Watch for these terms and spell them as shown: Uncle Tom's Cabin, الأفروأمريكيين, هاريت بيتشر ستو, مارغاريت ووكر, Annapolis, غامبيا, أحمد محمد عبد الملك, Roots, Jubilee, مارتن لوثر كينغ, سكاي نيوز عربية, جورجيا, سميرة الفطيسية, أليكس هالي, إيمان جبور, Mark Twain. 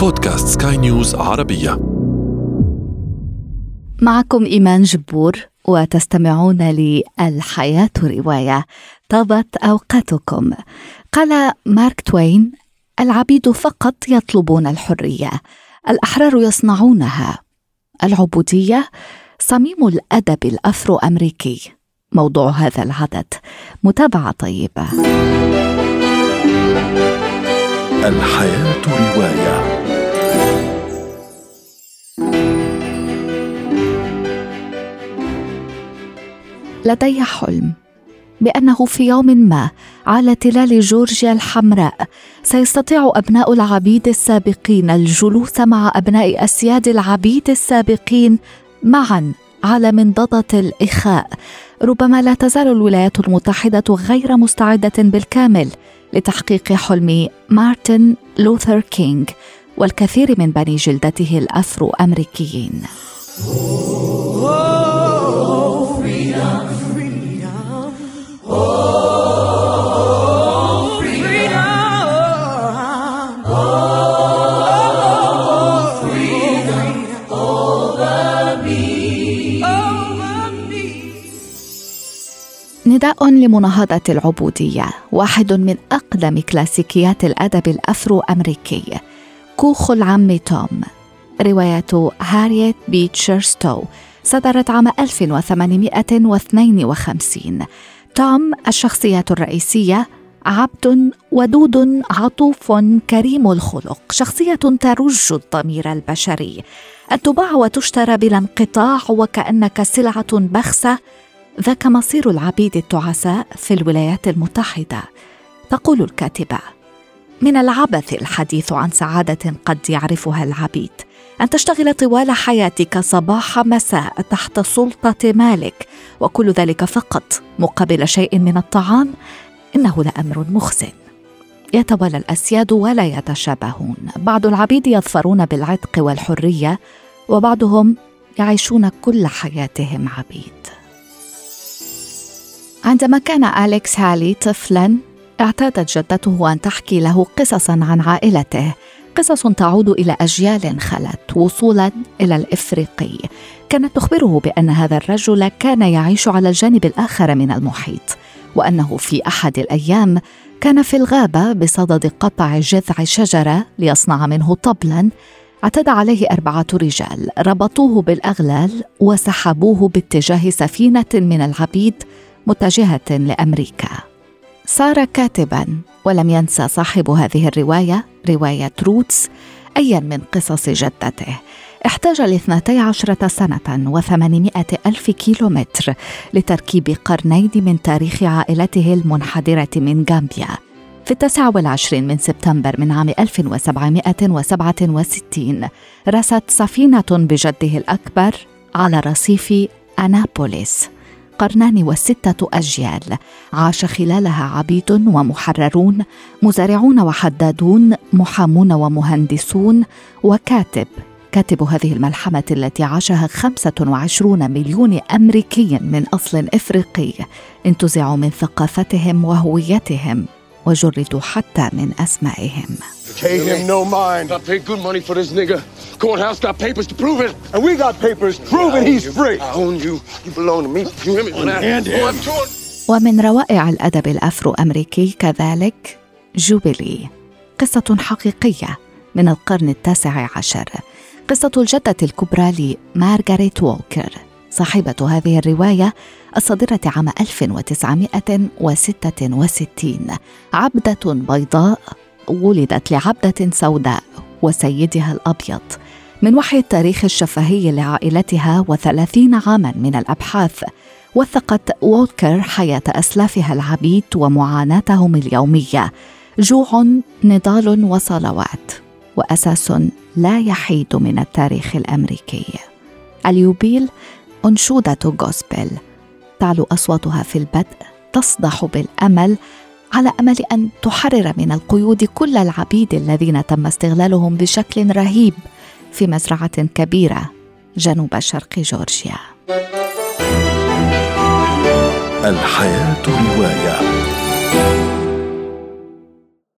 بودكاست سكاي نيوز عربية. معكم إيمان جبور وتستمعون للحياة رواية. طابت أوقاتكم. قال مارك توين: العبيد فقط يطلبون الحرية، الأحرار يصنعونها. العبودية صميم الأدب الأفرو أمريكي. موضوع هذا العدد متابعة طيبة. الحياة رواية. لدي حلم بأنه في يوم ما على تلال جورجيا الحمراء سيستطيع أبناء العبيد السابقين الجلوس مع أبناء أسياد العبيد السابقين معاً على منضدة الإخاء. ربما لا تزال الولايات المتحدة غير مستعدة بالكامل لتحقيق حلم مارتن لوثر كينغ والكثير من بني جلدته الأفرو أمريكيين. نداء لمناهضة العبودية، واحد من أقدم كلاسيكيات الأدب الأفرو أمريكي، كوخ العم توم، رواية هاريت بيتشر ستو، صدرت عام 1852. توم الشخصية الرئيسية عبد ودود عطوف كريم الخلق، شخصية ترج الضمير البشري، أن تباع وتشترى بلا انقطاع وكأنك سلعة بخسة. ذاك مصير العبيد التعساء في الولايات المتحدة. تقول الكاتبة: من العبث الحديث عن سعادة قد يعرفها العبيد، أن تشتغل طوال حياتك صباح مساء تحت سلطة مالك، وكل ذلك فقط مقابل شيء من الطعام. إنه لأمر مخزن. يتولى الأسياد ولا يتشابهون. بعض العبيد يظفرون بالعتق والحرية، وبعضهم يعيشون كل حياتهم عبيد. عندما كان أليكس هالي طفلاً، اعتادت جدته أن تحكي له قصصاً عن عائلته، قصص تعود إلى أجيال خلت وصولاً إلى الإفريقي. كانت تخبره بأن هذا الرجل كان يعيش على الجانب الآخر من المحيط، وأنه في أحد الأيام كان في الغابة بصدد قطع جذع شجرة ليصنع منه طبلاً. اعتدى عليه 4 رجال، ربطوه بالأغلال وسحبوه باتجاه سفينة من العبيد متجهة لأمريكا. صار كاتباً، ولم ينسى صاحب هذه الرواية، رواية روتس، أياً من قصص جدته. احتاج 12,800,000 كيلومتر لتركيب 2 قرنين من تاريخ عائلته المنحدرة من غامبيا. في 29 من سبتمبر من عام 1767 رست سفينة بجده الأكبر على رصيف أنابوليس. 2 قرنان و6 أجيال عاش خلالها عبيد ومحررون، مزارعون وحدادون، محامون ومهندسون، وكاتب، كاتب هذه الملحمة التي عاشها 25 مليون أمريكي من أصل إفريقي انتزعوا من ثقافتهم وهويتهم وجردوا حتى من أسمائهم. Pay him no mind. I paid good money for this nigga. Courthouse got papers to prove it, and we got papers proving he's free. I own you. You belong to me. You him and I. ومن روائع الأدب الأفرو أمريكي كذلك جوبيلي، قصة حقيقية من القرن 19، قصة الجدة الكبرى لمارغاريت ووكر، صاحبة هذه الرواية الصادرة عام 1966. عبدة بيضاء ولدت لعبدة سوداء وسيدها الأبيض. من وحي التاريخ الشفهي لعائلتها و30 عاماً من الأبحاث، وثقت ووكر حياة أسلافها العبيد ومعاناتهم اليومية، جوع، نضال وصلوات، وأساس لا يحيد من التاريخ الأمريكي. اليوبيل أنشودة غوسبل، تعلو أصواتها في البدء، تصدح بالأمل، على أمل أن تحرر من القيود كل العبيد الذين تم استغلالهم بشكل رهيب في مزرعة كبيرة جنوب شرق جورجيا. الحياة رواية.